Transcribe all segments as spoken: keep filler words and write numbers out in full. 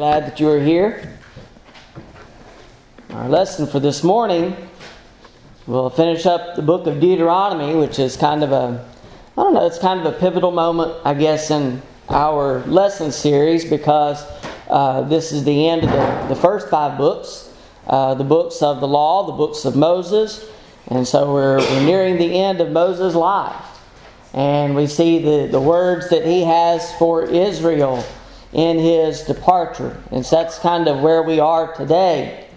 glad that you are here. Our lesson for this morning, we'll finish up the book of Deuteronomy, which is kind of a, I don't know, it's kind of a pivotal moment, I guess, in our lesson series because uh, this is the end of the, the first five books, uh, the books of the law, the books of Moses, and so we're, we're nearing the end of Moses' life. And we see the, the words that he has for Israel in his departure. And so that's kind of where we are today.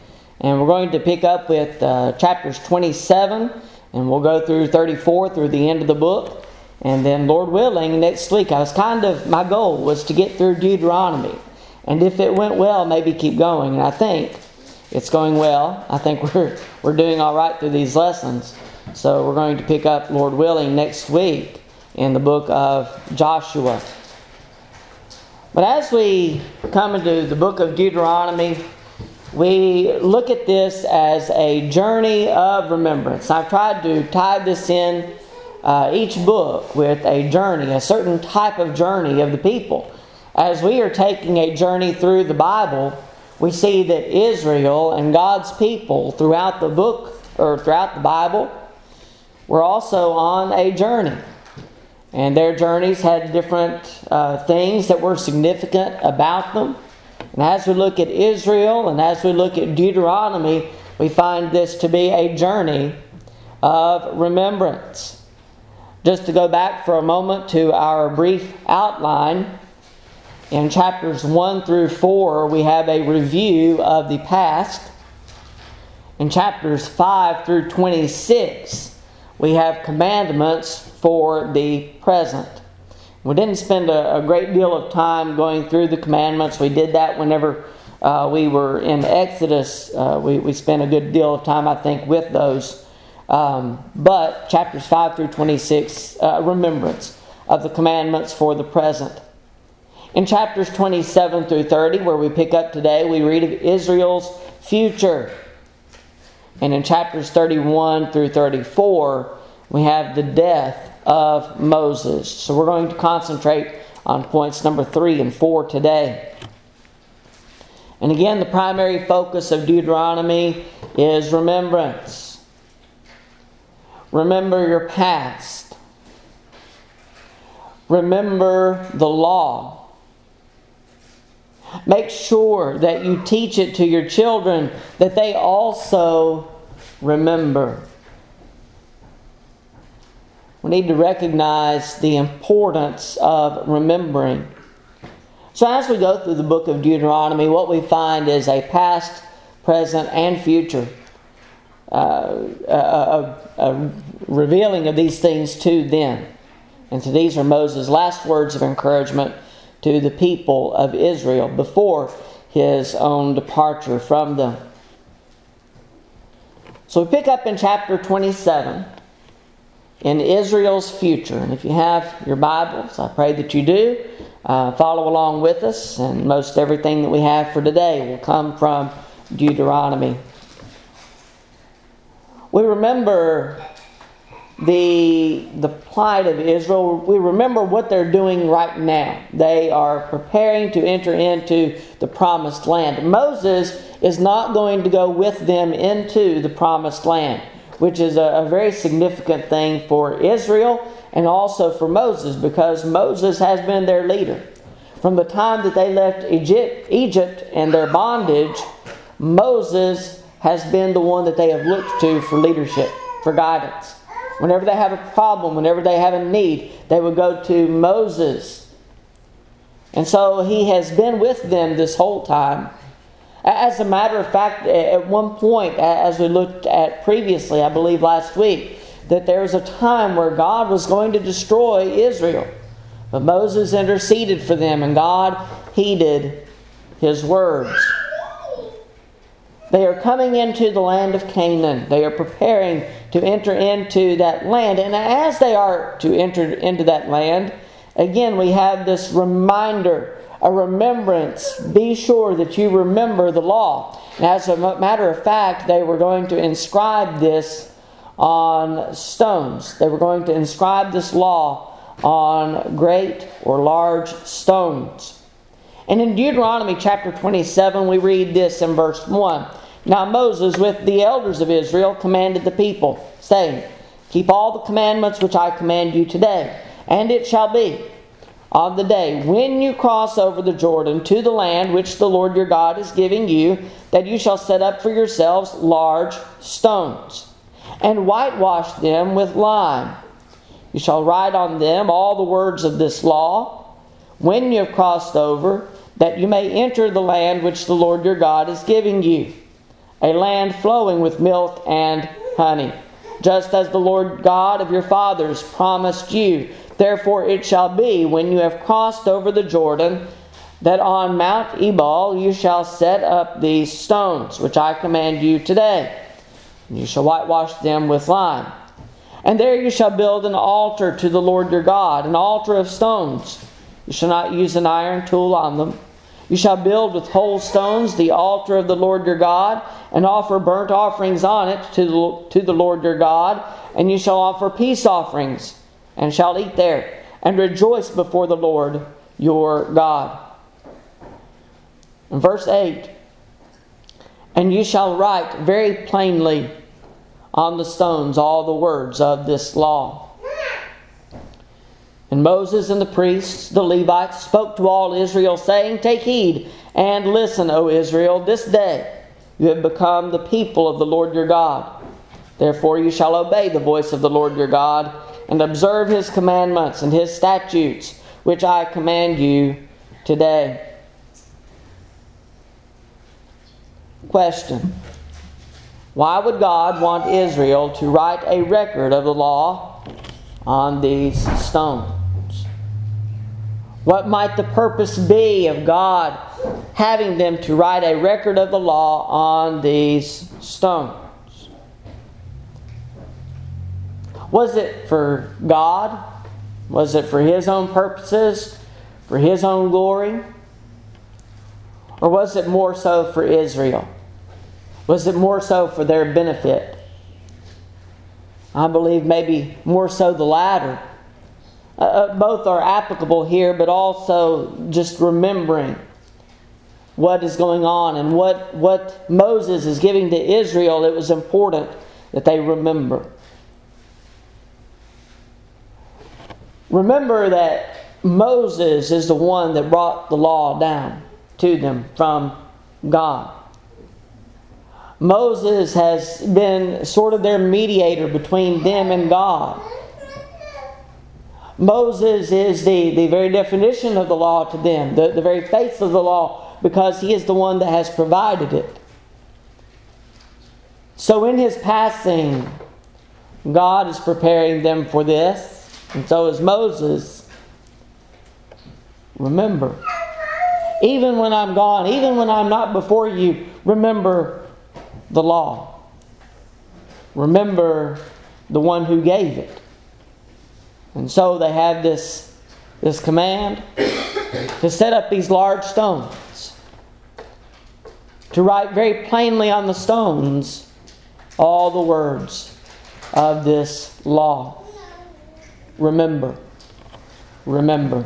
And we're going to pick up with uh, chapters twenty-seven. And we'll go through thirty-four through the end of the book. And then, Lord willing, next week I was kind of, my goal was to get through Deuteronomy. And if it went well, maybe keep going. And I think it's going well. I think we're we're doing all right through these lessons. So we're going to pick up, Lord willing, next week in the book of Joshua. But as we come into the book of Deuteronomy, we look at this as a journey of remembrance. I've tried to tie this in uh, each book with a journey, a certain type of journey of the people. As we are taking a journey through the Bible, we see that Israel and God's people throughout the book or throughout the Bible were also on a journey. And their journeys had different uh, things that were significant about them. And as we look at Israel and as we look at Deuteronomy, we find this to be a journey of remembrance. Just to go back for a moment to our brief outline, in chapters one through four, we have a review of the past. In chapters five through twenty-six, we have commandments for the present. We didn't spend a, a great deal of time going through the commandments. We did that whenever uh, we were in Exodus. Uh, we, we spent a good deal of time, I think, with those. Um, but chapters five through twenty-six, uh, remembrance of the commandments for the present. In chapters twenty-seven through thirty, where we pick up today, we read of Israel's future. And in chapters thirty-one through thirty-four, we have the death of Moses. So we're going to concentrate on points number three and four today. And again, the primary focus of Deuteronomy is remembrance. Remember your past. Remember the law. Make sure that you teach it to your children, that they also remember. We need to recognize the importance of remembering. So as we go through the book of Deuteronomy, what we find is a past, present, and future. Uh, a, a, a revealing of these things to them. And so these are Moses' last words of encouragement to the people of Israel before his own departure from them. So we pick up in chapter twenty-seven in Israel's future. And if you have your Bibles, I pray that you do, uh, follow along with us. And most everything that we have for today will come from Deuteronomy. We remember The the plight of Israel. We remember what they're doing right now. They are preparing to enter into the promised land. Moses is not going to go with them into the promised land, which is a, a very significant thing for Israel and also for Moses, because Moses has been their leader. From the time that they left Egypt, Egypt and their bondage, Moses has been the one that they have looked to for leadership, for guidance. Whenever they have a problem, whenever they have a need, they would go to Moses. And so he has been with them this whole time. As a matter of fact, at one point, as we looked at previously, I believe last week, that there was a time where God was going to destroy Israel. But Moses interceded for them, and God heeded his words. They are coming into the land of Canaan. They are preparing to enter into that land. And as they are to enter into that land, again, we have this reminder, a remembrance. Be sure that you remember the law. And as a matter of fact, they were going to inscribe this on stones. They were going to inscribe this law on great or large stones. And in Deuteronomy chapter twenty-seven, we read this in verse one. Now Moses with the elders of Israel commanded the people, saying, Keep all the commandments which I command you today. And it shall be on the day when you cross over the Jordan to the land which the Lord your God is giving you, that you shall set up for yourselves large stones, and whitewash them with lime. You shall write on them all the words of this law, when you have crossed over, that you may enter the land which the Lord your God is giving you, a land flowing with milk and honey, just as the Lord God of your fathers promised you. Therefore it shall be, when you have crossed over the Jordan, that on Mount Ebal you shall set up these stones, which I command you today. And you shall whitewash them with lime. And there you shall build an altar to the Lord your God, an altar of stones. You shall not use an iron tool on them. You shall build with whole stones the altar of the Lord your God, and offer burnt offerings on it to the, to the Lord your God. And you shall offer peace offerings, and shall eat there, and rejoice before the Lord your God. In verse eight, And you shall write very plainly on the stones all the words of this law. And Moses and the priests, the Levites, spoke to all Israel, saying, Take heed and listen, O Israel, this day you have become the people of the Lord your God. Therefore you shall obey the voice of the Lord your God, and observe his commandments and his statutes, which I command you today. Question. Why would God want Israel to write a record of the law on these stones? What might the purpose be of God having them to write a record of the law on these stones? Was it for God? Was it for His own purposes? For His own glory? Or was it more so for Israel? Was it more so for their benefit? I believe maybe more so the latter. Uh, both are applicable here, but also just remembering what is going on and what, what Moses is giving to Israel. It was important that they remember. Remember that Moses is the one that brought the law down to them from God. Moses has been sort of their mediator between them and God. Moses is the, the very definition of the law to them, the, the very face of the law, because he is the one that has provided it. So in his passing, God is preparing them for this. And so as Moses, remember, even when I'm gone, even when I'm not before you, remember the law. Remember the one who gave it. And so they have this, this command to set up these large stones, to write very plainly on the stones all the words of this law. Remember. Remember.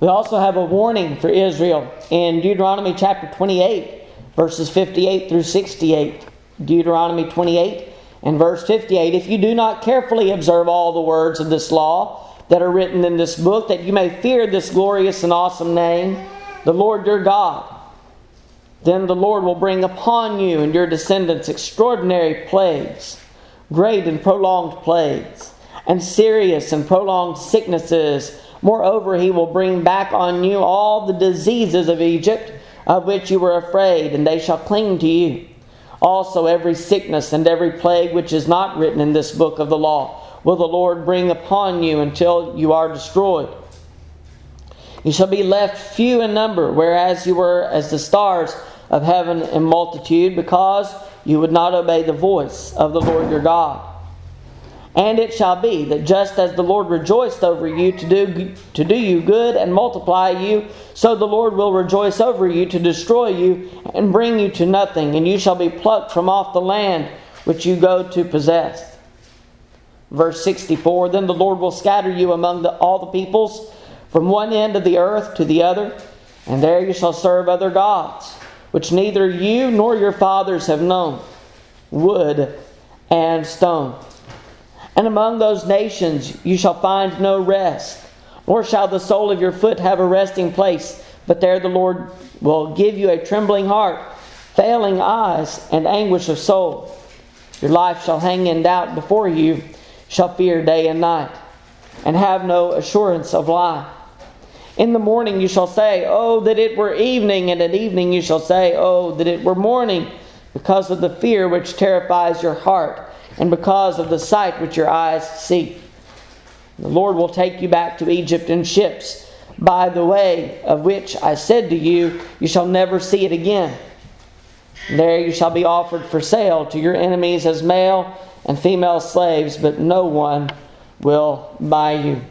We also have a warning for Israel in Deuteronomy chapter twenty-eight, verses fifty-eight through sixty-eight. Deuteronomy twenty-eight and verse fifty-eight. If you do not carefully observe all the words of this law that are written in this book, that you may fear this glorious and awesome name, the Lord your God, then the Lord will bring upon you and your descendants extraordinary plagues, great and prolonged plagues, and serious and prolonged sicknesses. Moreover, he will bring back on you all the diseases of Egypt, of which you were afraid, and they shall cling to you. Also every sickness and every plague which is not written in this book of the law will the Lord bring upon you until you are destroyed. You shall be left few in number, whereas you were as the stars of heaven in multitude, because you would not obey the voice of the Lord your God. And it shall be that just as the Lord rejoiced over you to do, to do you good and multiply you, so the Lord will rejoice over you to destroy you and bring you to nothing, and you shall be plucked from off the land which you go to possess. Verse sixty-four, Then the Lord will scatter you among the, all the peoples from one end of the earth to the other, and there you shall serve other gods, which neither you nor your fathers have known, wood and stone. And among those nations you shall find no rest, nor shall the sole of your foot have a resting place, but there the Lord will give you a trembling heart, failing eyes, and anguish of soul. Your life shall hang in doubt before you, shall fear day and night, and have no assurance of life. In the morning you shall say, "Oh, that it were evening," and at evening you shall say, "Oh, that it were morning," because of the fear which terrifies your heart, and because of the sight which your eyes see. The Lord will take you back to Egypt in ships, by the way of which I said to you, you shall never see it again. And there you shall be offered for sale to your enemies as male and female slaves, but no one will buy you.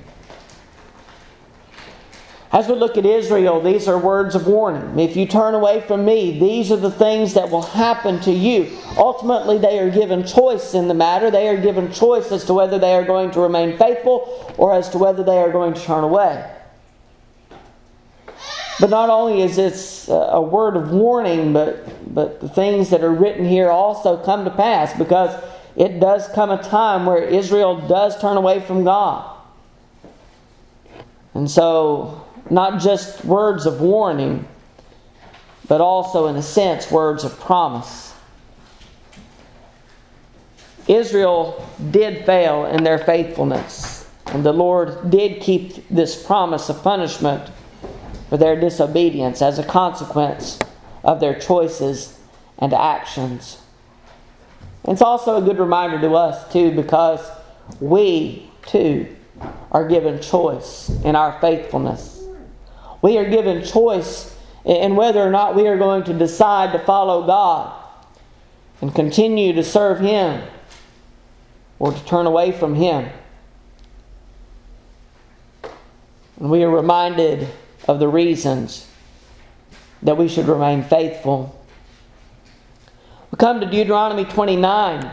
As we look at Israel, these are words of warning. If you turn away from me, these are the things that will happen to you. Ultimately, they are given choice in the matter. They are given choice as to whether they are going to remain faithful or as to whether they are going to turn away. But not only is this a word of warning, but, but the things that are written here also come to pass, because it does come a time where Israel does turn away from God. And so, not just words of warning, but also, in a sense, words of promise. Israel did fail in their faithfulness, and the Lord did keep this promise of punishment for their disobedience as a consequence of their choices and actions. It's also a good reminder to us, too, because we, too, are given choice in our faithfulness. We are given choice in whether or not we are going to decide to follow God and continue to serve Him or to turn away from Him. And we are reminded of the reasons that we should remain faithful. We come to Deuteronomy twenty-nine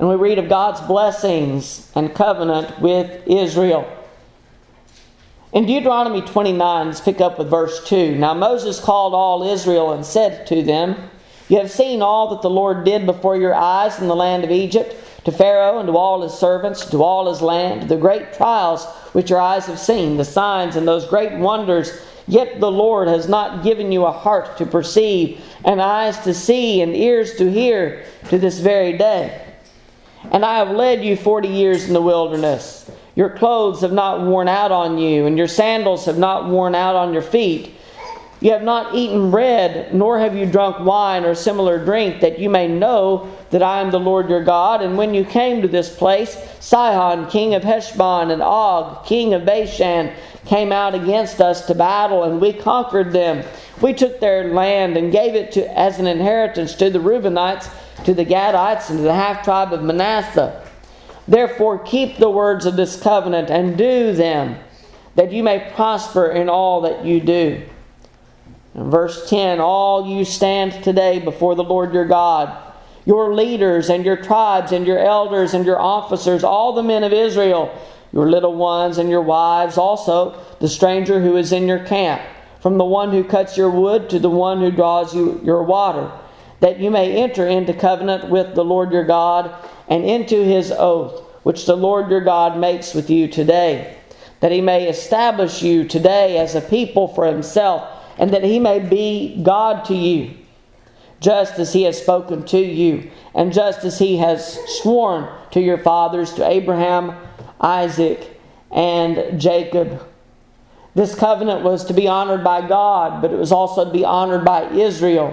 and we read of God's blessings and covenant with Israel. In Deuteronomy twenty-nine, let's pick up with verse two. Now Moses called all Israel and said to them, "You have seen all that the Lord did before your eyes in the land of Egypt, to Pharaoh and to all his servants, to all his land, the great trials which your eyes have seen, the signs and those great wonders. Yet the Lord has not given you a heart to perceive, and eyes to see, and ears to hear to this very day. And I have led you forty years in the wilderness. Your clothes have not worn out on you, and your sandals have not worn out on your feet. You have not eaten bread, nor have you drunk wine or similar drink, that you may know that I am the Lord your God. And when you came to this place, Sihon, king of Heshbon, and Og, king of Bashan, came out against us to battle, and we conquered them. We took their land and gave it to, as an inheritance to the Reubenites, to the Gadites, and to the half-tribe of Manasseh. Therefore keep the words of this covenant and do them, that you may prosper in all that you do." In verse ten, "All you stand today before the Lord your God, your leaders and your tribes and your elders and your officers, all the men of Israel, your little ones and your wives also, the stranger who is in your camp, from the one who cuts your wood to the one who draws you your water, that you may enter into covenant with the Lord your God and into his oath, which the Lord your God makes with you today, that he may establish you today as a people for himself, and that he may be God to you, just as he has spoken to you, and just as he has sworn to your fathers, to Abraham, Isaac, and Jacob." This covenant was to be honored by God, but it was also to be honored by Israel.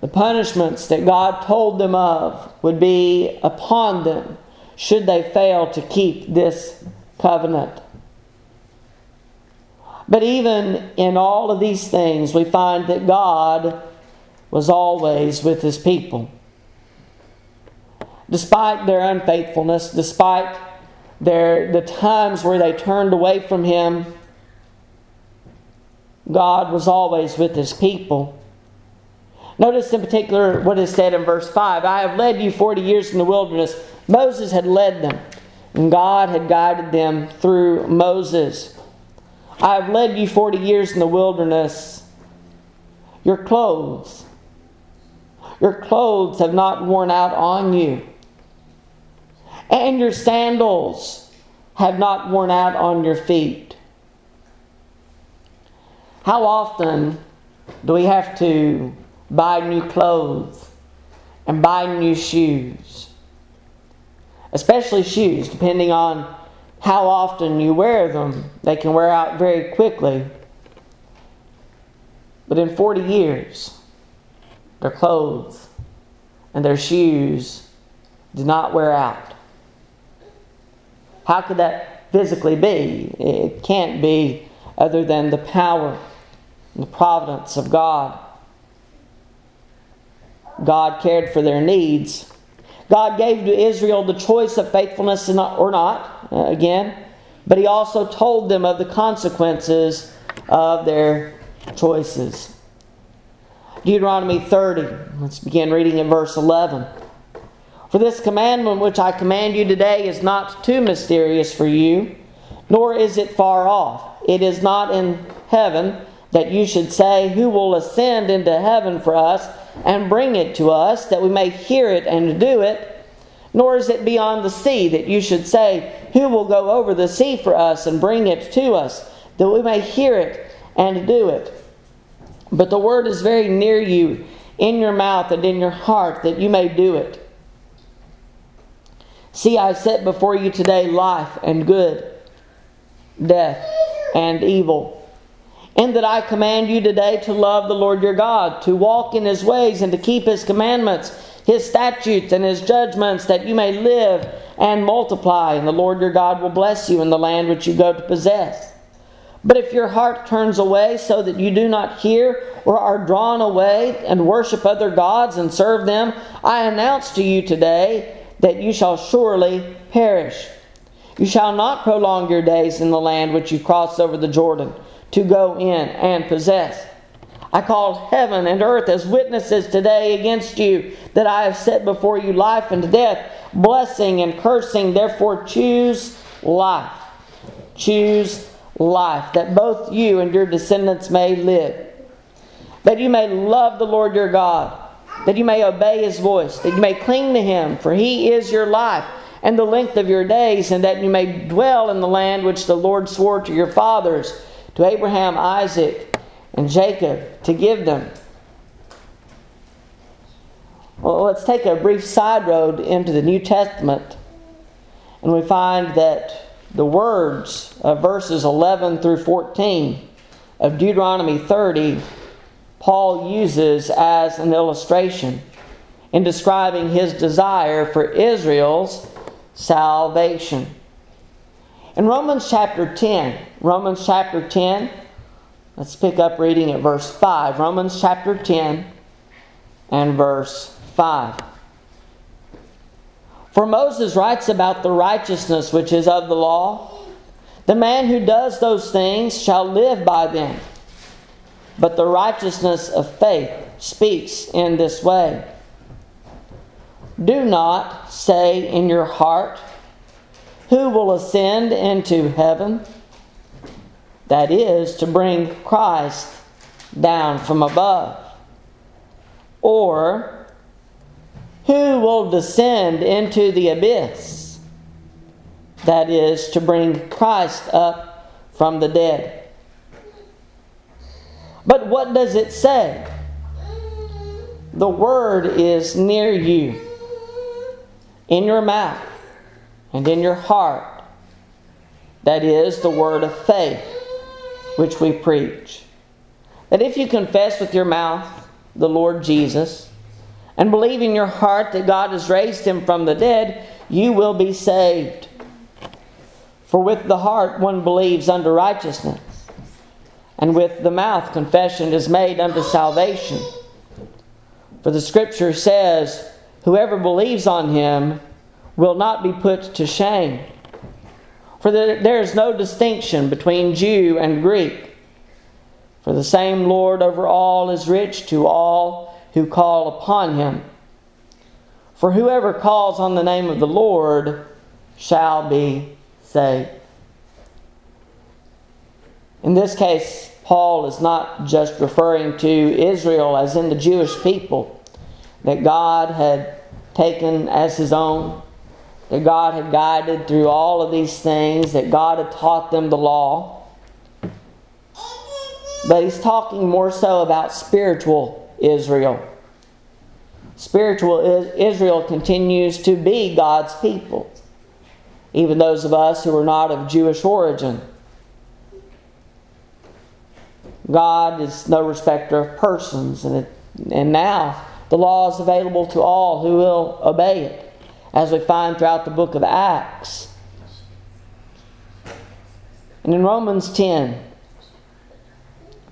The punishments that God told them of would be upon them should they fail to keep this covenant. But even in all of these things, we find that God was always with His people. Despite their unfaithfulness, despite their the times where they turned away from Him, God was always with His people. Notice in particular what is said in verse five. "I have led you forty years in the wilderness." Moses had led them. and God had guided them through Moses. I have led you forty years in the wilderness. Your clothes, your clothes have not worn out on you, and your sandals have not worn out on your feet. How often do we have to buy new clothes and buy new shoes? Especially shoes, depending on how often you wear them. They can wear out very quickly. But in forty years, their clothes and their shoes did not wear out. How could that physically be? It can't be other than the power and the providence of God. God cared for their needs. God gave to Israel the choice of faithfulness or not, again, but He also told them of the consequences of their choices. Deuteronomy thirty, let's begin reading in verse eleven. For this commandment which I command you today is not too mysterious for you, nor is it far off. It is not in heaven that you should say, who will ascend into heaven for us and bring it to us, that we may hear it and do it? Nor is it beyond the sea that you should say, who will go over the sea for us and bring it to us, that we may hear it and do it? But the word is very near you, in your mouth and in your heart, that you may do it. See, I set before you today life and good, death and evil. And that I command you today to love the Lord your God, to walk in His ways and to keep His commandments, His statutes and His judgments, that you may live and multiply, and the Lord your God will bless you in the land which you go to possess. But if your heart turns away so that you do not hear or are drawn away and worship other gods and serve them, I announce to you today that you shall surely perish. You shall not prolong your days in the land which you cross over the Jordan to go in and possess. I called heaven and earth as witnesses today against you, that I have set before you life and death, blessing and cursing. Therefore choose life. Choose life, that both you and your descendants may live. That you may love the Lord your God, that you may obey His voice, that you may cling to Him, for He is your life and the length of your days, and that you may dwell in the land which the Lord swore to your fathers, to Abraham, Isaac, and Jacob, to give them. Well, let's take a brief side road into the New Testament, and we find that the words of verses eleven through fourteen of Deuteronomy thirty, Paul uses as an illustration in describing his desire for Israel's salvation. In Romans chapter ten, Romans chapter ten, let's pick up reading at verse five. Romans chapter ten and verse five. For Moses writes about the righteousness which is of the law. The man who does those things shall live by them. But the righteousness of faith speaks in this way. Do not say in your heart, who will ascend into heaven? That is, to bring Christ down from above. Or, who will descend into the abyss? That is, to bring Christ up from the dead. But what does it say? The word is near you, in your mouth and in your heart, that is the word of faith which we preach. That if you confess with your mouth the Lord Jesus and believe in your heart that God has raised Him from the dead, you will be saved. For with the heart one believes unto righteousness, and with the mouth confession is made unto salvation. For the Scripture says, whoever believes on Him will not be put to shame. For there is no distinction between Jew and Greek. For the same Lord over all is rich to all who call upon Him. For whoever calls on the name of the Lord shall be saved. In this case, Paul is not just referring to Israel as in the Jewish people that God had taken as His own, that God had guided through all of these things, that God had taught them the law. But he's talking more so about spiritual Israel. Spiritual Israel continues to be God's people, even those of us who are not of Jewish origin. God is no respecter of persons, and, it, and now the law is available to all who will obey it, as we find throughout the book of Acts. And in Romans ten,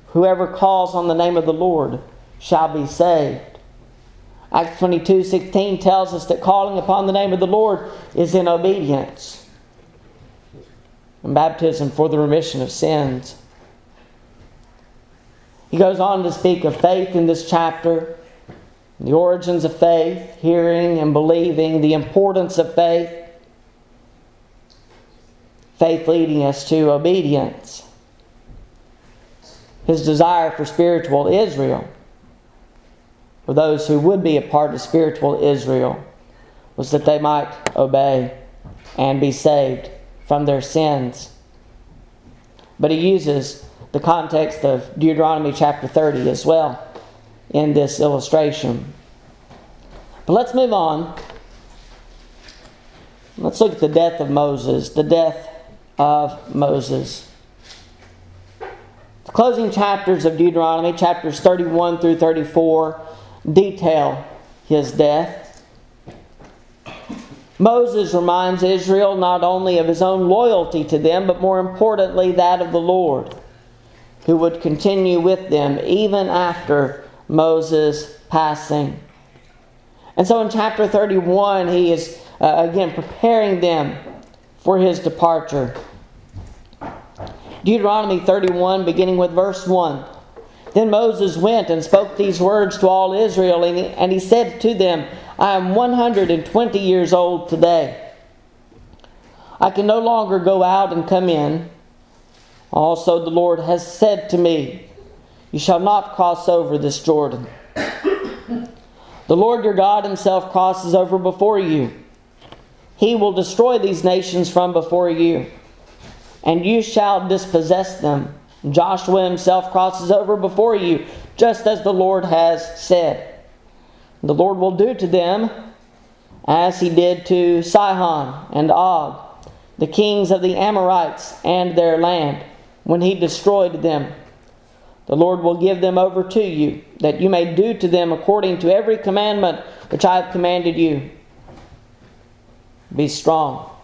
whoever calls on the name of the Lord shall be saved. Acts twenty-two sixteen tells us that calling upon the name of the Lord is in obedience and baptism for the remission of sins. He goes on to speak of faith in this chapter, the origins of faith, hearing and believing, the importance of faith, faith leading us to obedience, his desire for spiritual Israel. For those who would be a part of spiritual Israel was that they might obey and be saved from their sins. But he uses the context of Deuteronomy chapter thirty as well in this illustration. But let's move on. Let's look at the death of Moses. The death of Moses. The closing chapters of Deuteronomy, chapters thirty-one through thirty-four, detail his death. Moses reminds Israel not only of his own loyalty to them, but more importantly that of the Lord, who would continue with them even after Moses' passing. And so in chapter thirty-one, he is uh, again preparing them for his departure. Deuteronomy thirty-one, beginning with verse one. Then Moses went and spoke these words to all Israel, and he said to them, I am one hundred twenty years old today. I can no longer go out and come in. Also the Lord has said to me, you shall not cross over this Jordan. The Lord your God himself crosses over before you. He will destroy these nations from before you, and you shall dispossess them. Joshua himself crosses over before you, just as the Lord has said. The Lord will do to them as he did to Sihon and Og, the kings of the Amorites and their land, when he destroyed them. The Lord will give them over to you, that you may do to them according to every commandment which I have commanded you. Be strong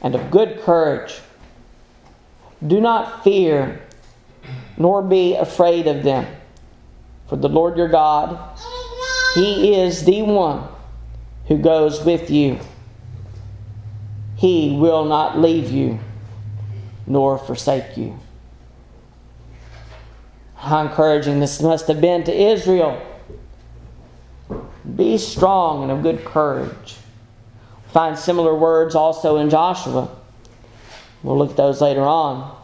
and of good courage. Do not fear, nor be afraid of them. For the Lord your God, He is the one who goes with you. He will not leave you, nor forsake you. How encouraging this must have been to Israel. Be strong and of good courage. Find similar words also in Joshua. We'll look at those later on.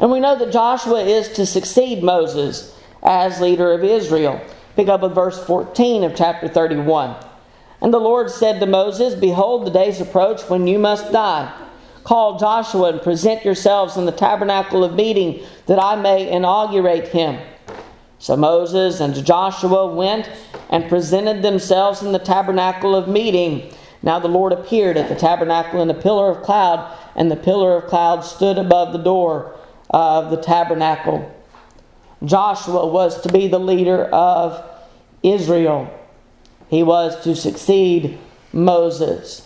And we know that Joshua is to succeed Moses as leader of Israel. Pick up with verse fourteen of chapter thirty-one. And the Lord said to Moses, behold, the days approach when you must die. Call Joshua and present yourselves in the tabernacle of meeting, that I may inaugurate him. So Moses and Joshua went and presented themselves in the tabernacle of meeting. Now the Lord appeared at the tabernacle in a pillar of cloud, and the pillar of cloud stood above the door of the tabernacle. Joshua was to be the leader of Israel. He was to succeed Moses.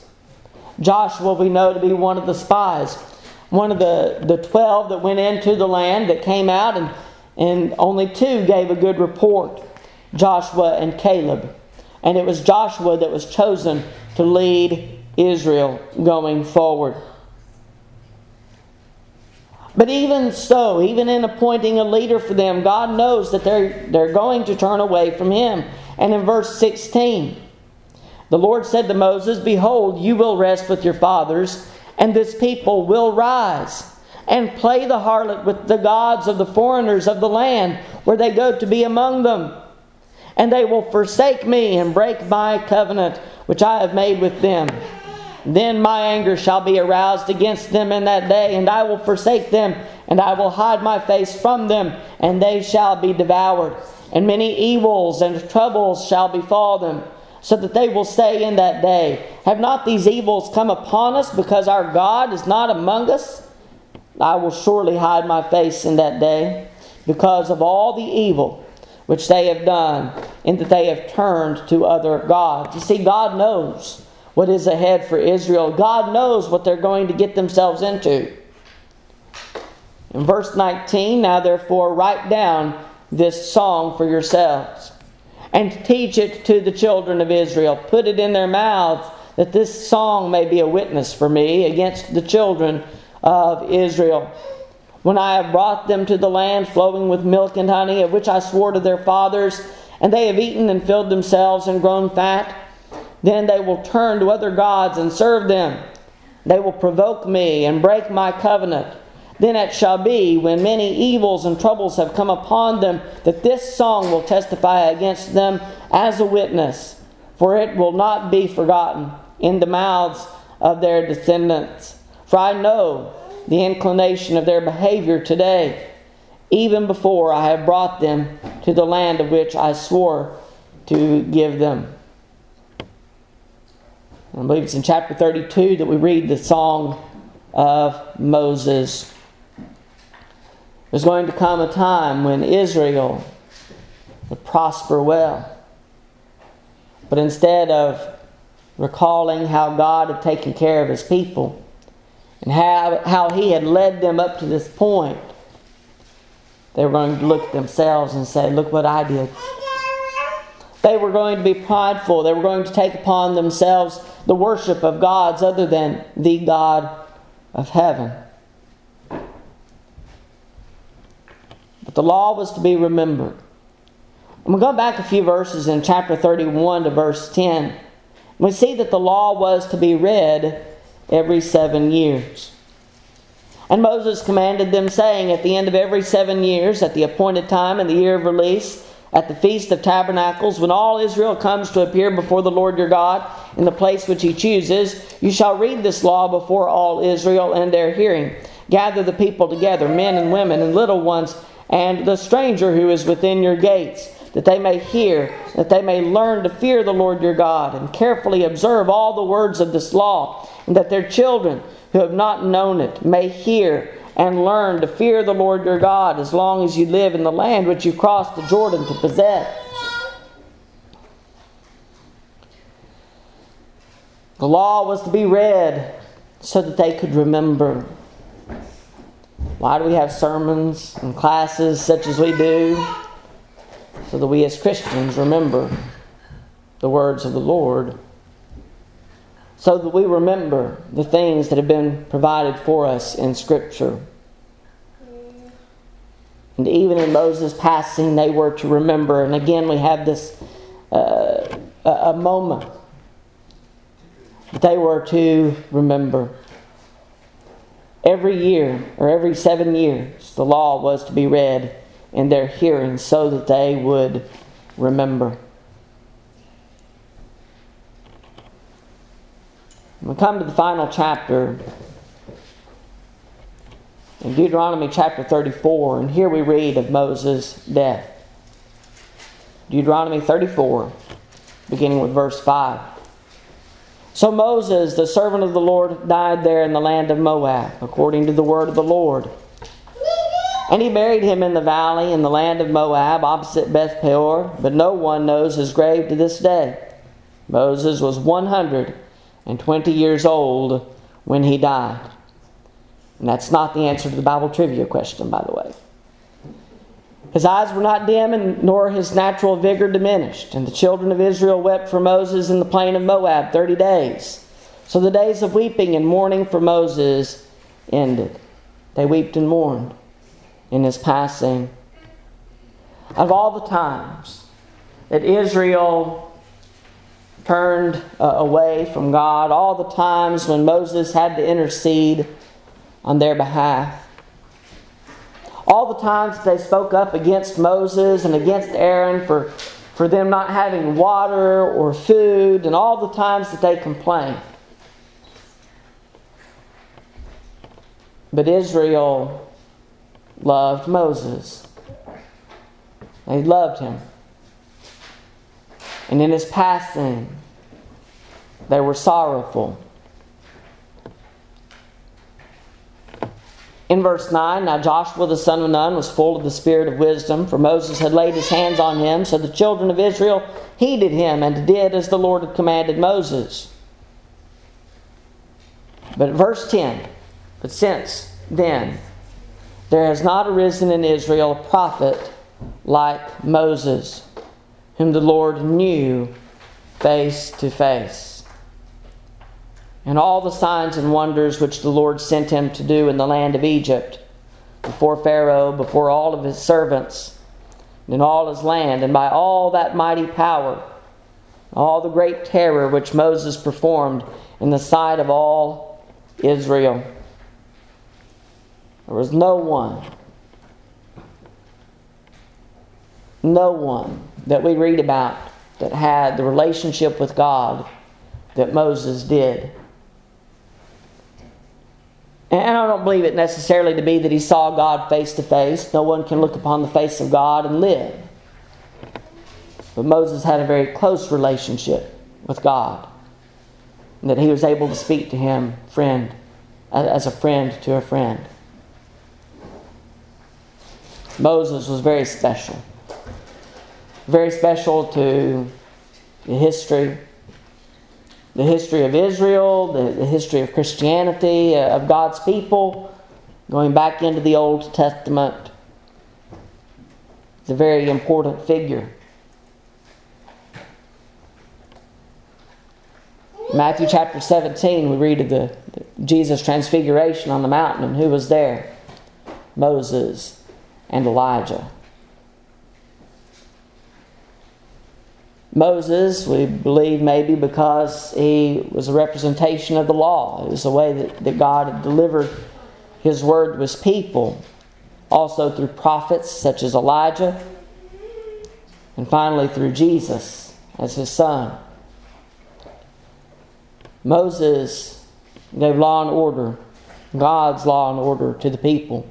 Joshua we know to be one of the spies, one of the, the twelve that went into the land, that came out, and, and only two gave a good report, Joshua and Caleb. And it was Joshua that was chosen to lead Israel going forward. But even so, even in appointing a leader for them, God knows that they're, they're going to turn away from Him. And in verse sixteen, The Lord said to Moses, behold, you will rest with your fathers, and this people will rise and play the harlot with the gods of the foreigners of the land where they go to be among them. And they will forsake me and break my covenant, which I have made with them. Then my anger shall be aroused against them in that day, and I will forsake them, and I will hide my face from them, and they shall be devoured. And many evils and troubles shall befall them, so that they will say in that day, have not these evils come upon us, because our God is not among us? I will surely hide my face in that day, because of all the evil which they have done, in that they have turned to other gods. You see, God knows what is ahead for Israel. God knows what they're going to get themselves into. In verse nineteen, now therefore write down this song for yourselves, and teach it to the children of Israel. Put it in their mouths, that this song may be a witness for me against the children of Israel. When I have brought them to the land flowing with milk and honey, of which I swore to their fathers, and they have eaten and filled themselves and grown fat, then they will turn to other gods and serve them. They will provoke me and break my covenant. Then it shall be, when many evils and troubles have come upon them, that this song will testify against them as a witness, for it will not be forgotten in the mouths of their descendants. For I know the inclination of their behavior today, even before I have brought them to the land of which I swore to give them. I believe it's in chapter thirty-two that we read the song of Moses. There's going to come a time when Israel would prosper well. But instead of recalling how God had taken care of His people and how, how He had led them up to this point, they were going to look at themselves and say, look what I did. They were going to be prideful. They were going to take upon themselves the worship of gods other than the God of heaven. But the law was to be remembered. And we go back a few verses in chapter thirty-one to verse ten. We see that the law was to be read every seven years. And Moses commanded them, saying, at the end of every seven years, at the appointed time in the year of release, at the Feast of Tabernacles, when all Israel comes to appear before the Lord your God in the place which He chooses, you shall read this law before all Israel in their hearing. Gather the people together, men and women and little ones, and the stranger who is within your gates, that they may hear, that they may learn to fear the Lord your God, and carefully observe all the words of this law, and that their children who have not known it may hear and learn to fear the Lord your God as long as you live in the land which you crossed the Jordan to possess. The law was to be read so that they could remember. Why do we have sermons and classes such as we do? So that we as Christians remember the words of the Lord. So that we remember the things that have been provided for us in Scripture. And even in Moses' passing, they were to remember. And again, we have this uh, a moment that they were to remember. Every year, or every seven years, the law was to be read in their hearing so that they would remember. We come to the final chapter in Deuteronomy chapter thirty-four, and here we read of Moses' death. Deuteronomy thirty-four, beginning with verse five. So Moses, the servant of the Lord, died there in the land of Moab, according to the word of the Lord. And he buried him in the valley in the land of Moab, opposite Beth Peor, but no one knows his grave to this day. Moses was one hundred and twenty years old when he died. And that's not the answer to the Bible trivia question, by the way. His eyes were not dim, and nor his natural vigor diminished. And the children of Israel wept for Moses in the plain of Moab thirty days. So the days of weeping and mourning for Moses ended. They wept and mourned in his passing. Of all the times that Israel turned uh, away from God, all the times when Moses had to intercede on their behalf. All the times they spoke up against Moses and against Aaron for, for them not having water or food, and all the times that they complained. But Israel loved Moses. They loved him. And in his passing, they were sorrowful. In verse nine, now Joshua the son of Nun was full of the spirit of wisdom, for Moses had laid his hands on him, so the children of Israel heeded him and did as the Lord had commanded Moses. But at verse ten, but since then, there has not arisen in Israel a prophet like Moses, whom the Lord knew face to face. And all the signs and wonders which the Lord sent him to do in the land of Egypt, before Pharaoh, before all of his servants, and in all his land, and by all that mighty power, all the great terror which Moses performed in the sight of all Israel. There was no one, no one that we read about that had the relationship with God that Moses did. And I don't believe it necessarily to be that he saw God face to face. No one can look upon the face of God and live. But Moses had a very close relationship with God, and that he was able to speak to him friend, as a friend to a friend. Moses was very special. Very special to the history. The history of Israel, the, the history of Christianity, uh, of God's people, going back into the Old Testament. It's a very important figure. Matthew chapter seventeen, we read of the, the Jesus' transfiguration on the mountain, and who was there? Moses and Elijah. Moses, we believe maybe because he was a representation of the law. It was the way that, that God had delivered his word to his people. Also through prophets such as Elijah. And finally through Jesus as his son. Moses gave law and order, God's law and order, to the people.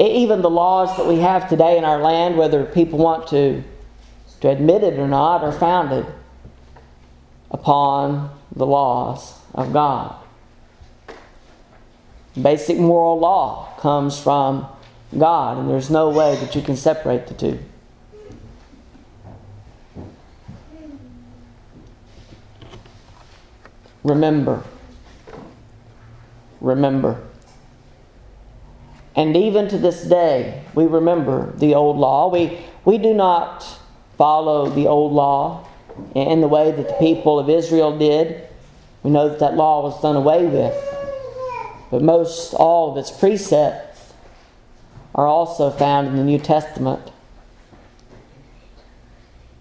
Even the laws that we have today in our land, whether people want to, to admit it or not, are founded upon the laws of God. Basic moral law comes from God, and there's no way that you can separate the two. Remember. Remember. And even to this day, we remember the old law. We we do not follow the old law in the way that the people of Israel did. We know that that law was done away with. But most all of its precepts are also found in the New Testament.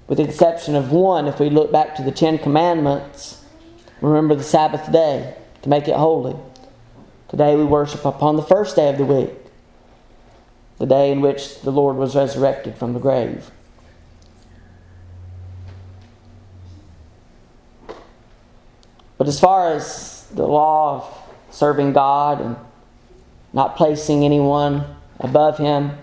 With the exception of one, if we look back to the Ten Commandments, remember the Sabbath day to make it holy. Today we worship upon the first day of the week, the day in which the Lord was resurrected from the grave. But as far as the law of serving God and not placing anyone above Him,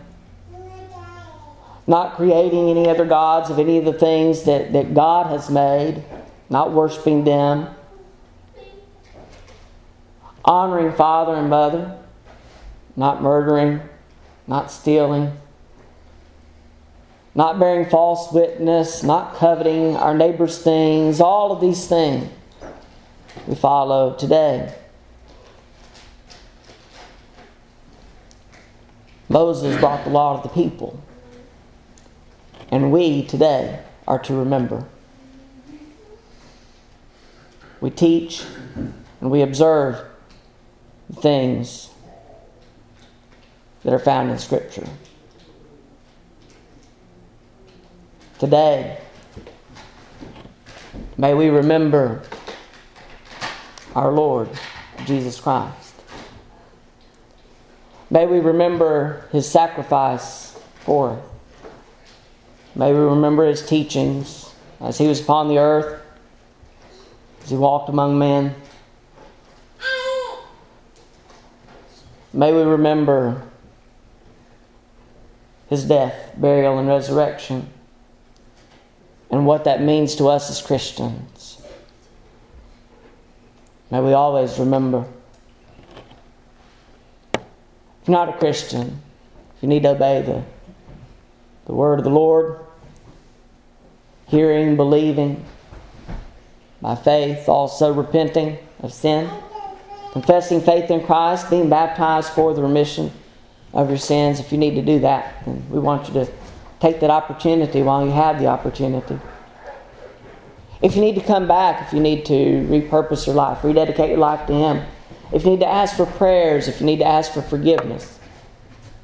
not creating any other gods of any of the things that, that God has made, not worshiping them, honoring father and mother, not murdering, not stealing, not bearing false witness, not coveting our neighbor's things, all of these things we follow today. Moses brought the law to the people, and we today are to remember. We teach and we observe things that are found in Scripture. Today, May we remember our Lord Jesus Christ. May we remember His sacrifice for us. May we remember His teachings as He was upon the earth, as He walked among men. May we remember His death, burial, and resurrection, and what that means to us as Christians. May we always remember. If you're not a Christian, if you need to obey the, the word of the Lord, hearing, believing, by faith, also repenting of sin, confessing faith in Christ, being baptized for the remission of your sins. If you need to do that, then we want you to take that opportunity while you have the opportunity. If you need to come back, if you need to repurpose your life, rededicate your life to Him, if you need to ask for prayers, if you need to ask for forgiveness,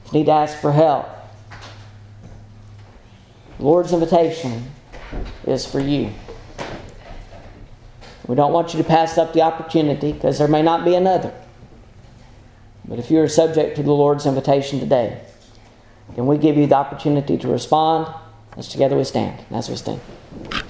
if you need to ask for help, the Lord's invitation is for you. We don't want you to pass up the opportunity, because there may not be another. But if you are subject to the Lord's invitation today, then we give you the opportunity to respond as together we stand. And as we stand.